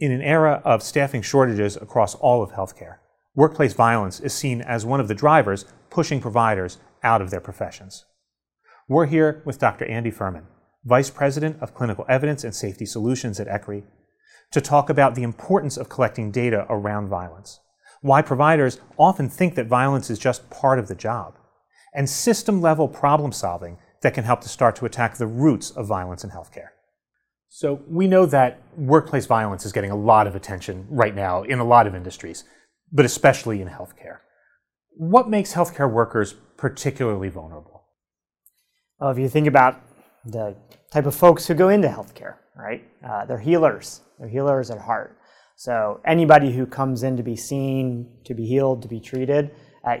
In an era of staffing shortages across all of healthcare, workplace violence is seen as one of the drivers pushing providers out of their professions. We're here with Dr. Andy Furman, Vice President of Clinical Evidence and Safety Solutions at ECRI, to talk about the importance of collecting data around violence, why providers often think that violence is just part of the job, and system-level problem-solving that can help to start to attack the roots of violence in healthcare. So we know that workplace violence is getting a lot of attention right now in a lot of industries, but especially in healthcare. What makes healthcare workers particularly vulnerable? Well, if you think about the type of folks who go into healthcare, right? They're healers. They're healers at heart. So anybody who comes in to be seen, to be healed, to be treated,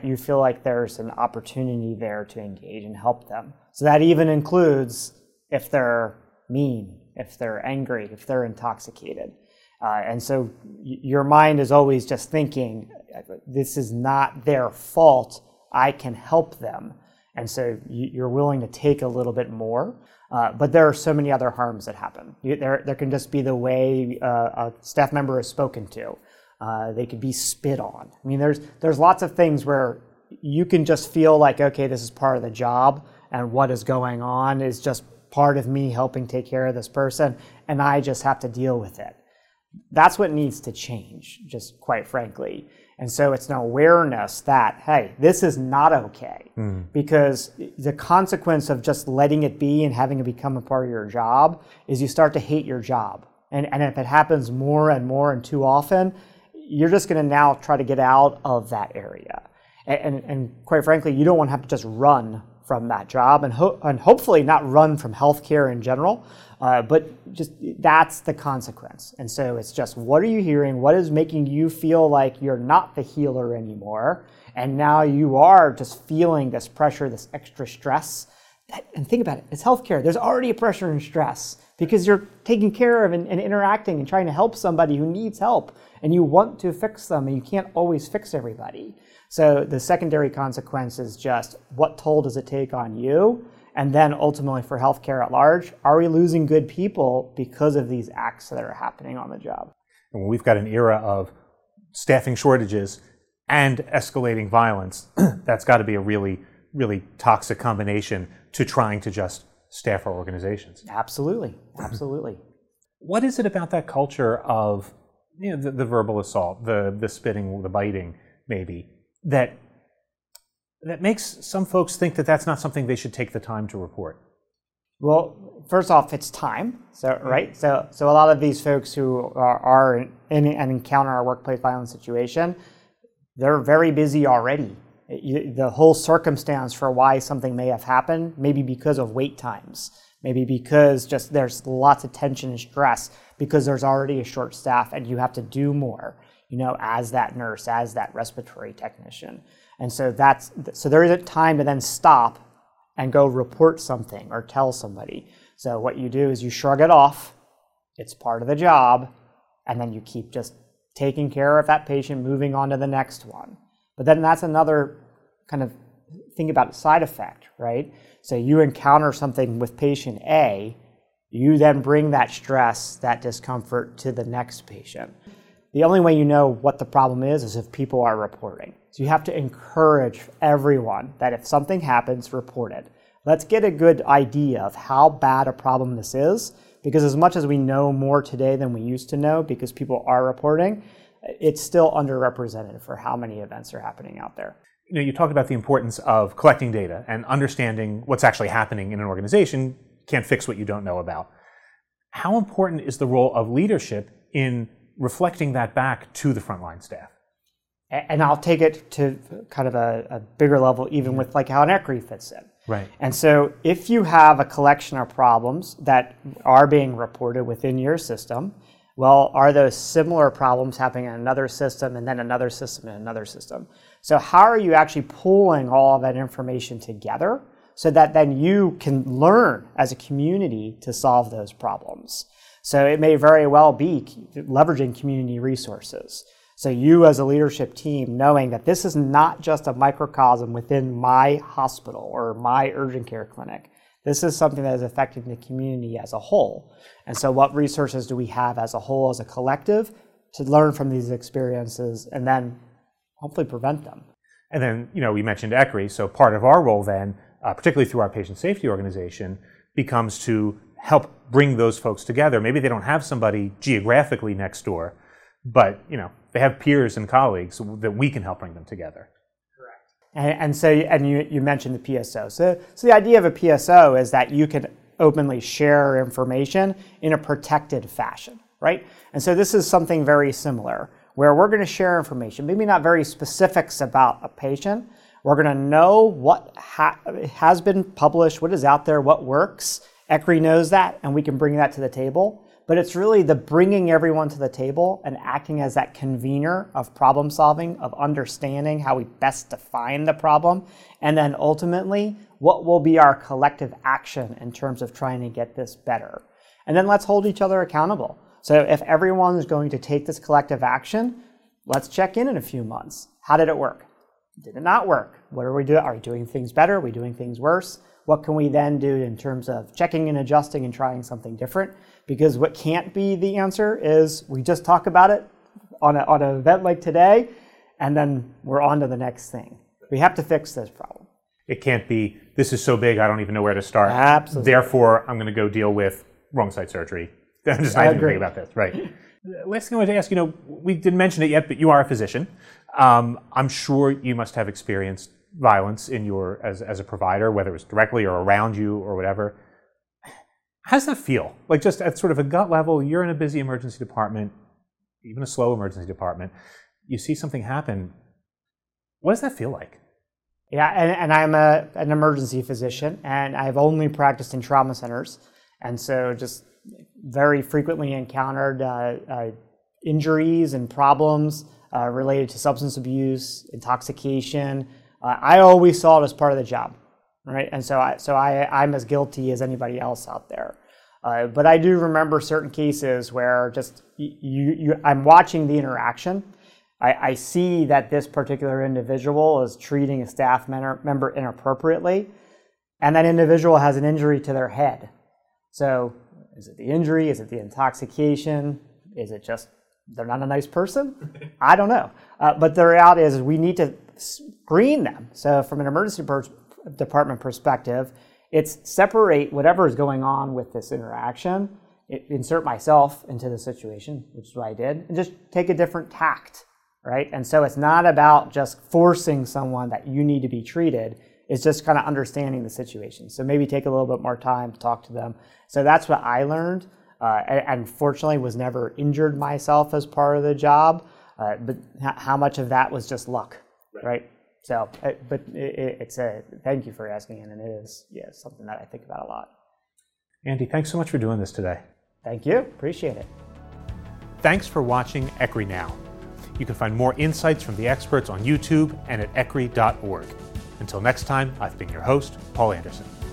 you feel like there's an opportunity there to engage and help them. So that even includes if they're mean, if they're angry, if they're intoxicated. And so your mind is always just thinking, this is not their fault, I can help them. And so you're willing to take a little bit more, but there are so many other harms that happen. There can just be the way a staff member is spoken to. They could be spit on. I mean, there's lots of things where you can just feel like, okay, this is part of the job, and what is going on is just part of me helping take care of this person, and I just have to deal with it. That's what needs to change, just quite frankly. And so it's an awareness that, hey, this is not okay, because the consequence of just letting it be and having it become a part of your job is you start to hate your job. And if it happens more and more and too often, you're just going to now try to get out of that area. And quite frankly, you don't want to have to just run from that job and hopefully not run from healthcare in general, but just that's the consequence. And so it's just, what are you hearing? What is making you feel like you're not the healer anymore? And now you are just feeling this pressure, this extra stress. And think about it, it's healthcare. There's already a pressure and stress because you're taking care of and interacting and trying to help somebody who needs help, and you want to fix them, and you can't always fix everybody. So the secondary consequence is just, what toll does it take on you? And then ultimately for healthcare at large, are we losing good people because of these acts that are happening on the job? And when we've got an era of staffing shortages and escalating violence, that's got to be a really, really toxic combination to trying to just staff our organizations. Absolutely, absolutely. What is it about that culture of, you know, the verbal assault, the spitting, the biting, maybe, that makes some folks think that that's not something they should take the time to report? Well, first off, it's time. So right, so a lot of these folks who are in and encounter our workplace violence situation, they're very busy already. The whole circumstance for why something may have happened, maybe because of wait times, maybe because just there's lots of tension and stress because there's already a short staff and you have to do more, you know, as that nurse, as that respiratory technician. And so so there isn't time to then stop and go report something or tell somebody. So what you do is you shrug it off, it's part of the job, and then you keep just taking care of that patient, moving on to the next one. But then that's another kind of think about side effect, right? So you encounter something with patient A, you then bring that stress, that discomfort to the next patient. The only way you know what the problem is if people are reporting. So you have to encourage everyone that if something happens, report it. Let's get a good idea of how bad a problem this is, because as much as we know more today than we used to know because people are reporting, it's still underrepresented for how many events are happening out there. You know, you talked about the importance of collecting data and understanding what's actually happening in an organization. Can't fix what you don't know about. How important is the role of leadership in reflecting that back to the frontline staff? And I'll take it to kind of a bigger level, even with like how an ECRI fits in. Right. And so if you have a collection of problems that are being reported within your system, well, are those similar problems happening in another system and then another system and another system? So how are you actually pulling all of that information together so that then you can learn as a community to solve those problems? So it may very well be leveraging community resources. So you as a leadership team knowing that this is not just a microcosm within my hospital or my urgent care clinic. This is something that is affecting the community as a whole. And so what resources do we have as a whole, as a collective, to learn from these experiences and then hopefully prevent them? And then, you know, we mentioned ECRI, so part of our role then, particularly through our patient safety organization, becomes to help bring those folks together. Maybe they don't have somebody geographically next door, but, you know, they have peers and colleagues that we can help bring them together. Correct. And you mentioned the PSO. So the idea of a PSO is that you can openly share information in a protected fashion, right? And so this is something very similar, where we're going to share information, maybe not very specifics about a patient. We're going to know what has been published, what is out there, what works. ECRI knows that, and we can bring that to the table. But it's really the bringing everyone to the table and acting as that convener of problem solving, of understanding how we best define the problem, and then ultimately, what will be our collective action in terms of trying to get this better. And then let's hold each other accountable. So if everyone is going to take this collective action, let's check in a few months. How did it work? Did it not work? What are we doing? Are we doing things better? Are we doing things worse? What can we then do in terms of checking and adjusting and trying something different? Because what can't be the answer is we just talk about it on an event like today, and then we're on to the next thing. We have to fix this problem. It can't be, this is so big, I don't even know where to start. Absolutely. Therefore, I'm going to go deal with wrong side surgery. I'm just not even thinking about this, right? Last thing I wanted to ask, you know, we didn't mention it yet, but you are a physician. I'm sure you must have experienced violence in your as a provider, whether it was directly or around you or whatever. How does that feel? Like, just at sort of a gut level, you're in a busy emergency department, even a slow emergency department. You see something happen. What does that feel like? Yeah, and I'm an emergency physician, and I've only practiced in trauma centers, and so just very frequently encountered injuries and problems related to substance abuse, intoxication. I always saw it as part of the job, right? And so I'm as guilty as anybody else out there. But I do remember certain cases where just I'm watching the interaction. I see that this particular individual is treating a staff member inappropriately, and that individual has an injury to their head. So is it the injury? Is it the intoxication? Is it just they're not a nice person? I don't know. But the reality is we need to screen them. So from an emergency department perspective, it's separate whatever is going on with this interaction, insert myself into the situation, which is what I did, and just take a different tact, right? And so it's not about just forcing someone that you need to be treated. It's just kind of understanding the situation. So maybe take a little bit more time to talk to them. So that's what I learned. And fortunately was never injured myself as part of the job. But how much of that was just luck, right? So, but it's a, thank you for asking. And it is something that I think about a lot. Andy, thanks so much for doing this today. Thank you. Appreciate it. Thanks for watching ECRI Now. You can find more insights from the experts on YouTube and at ECRI.org. Until next time, I've been your host, Paul Anderson.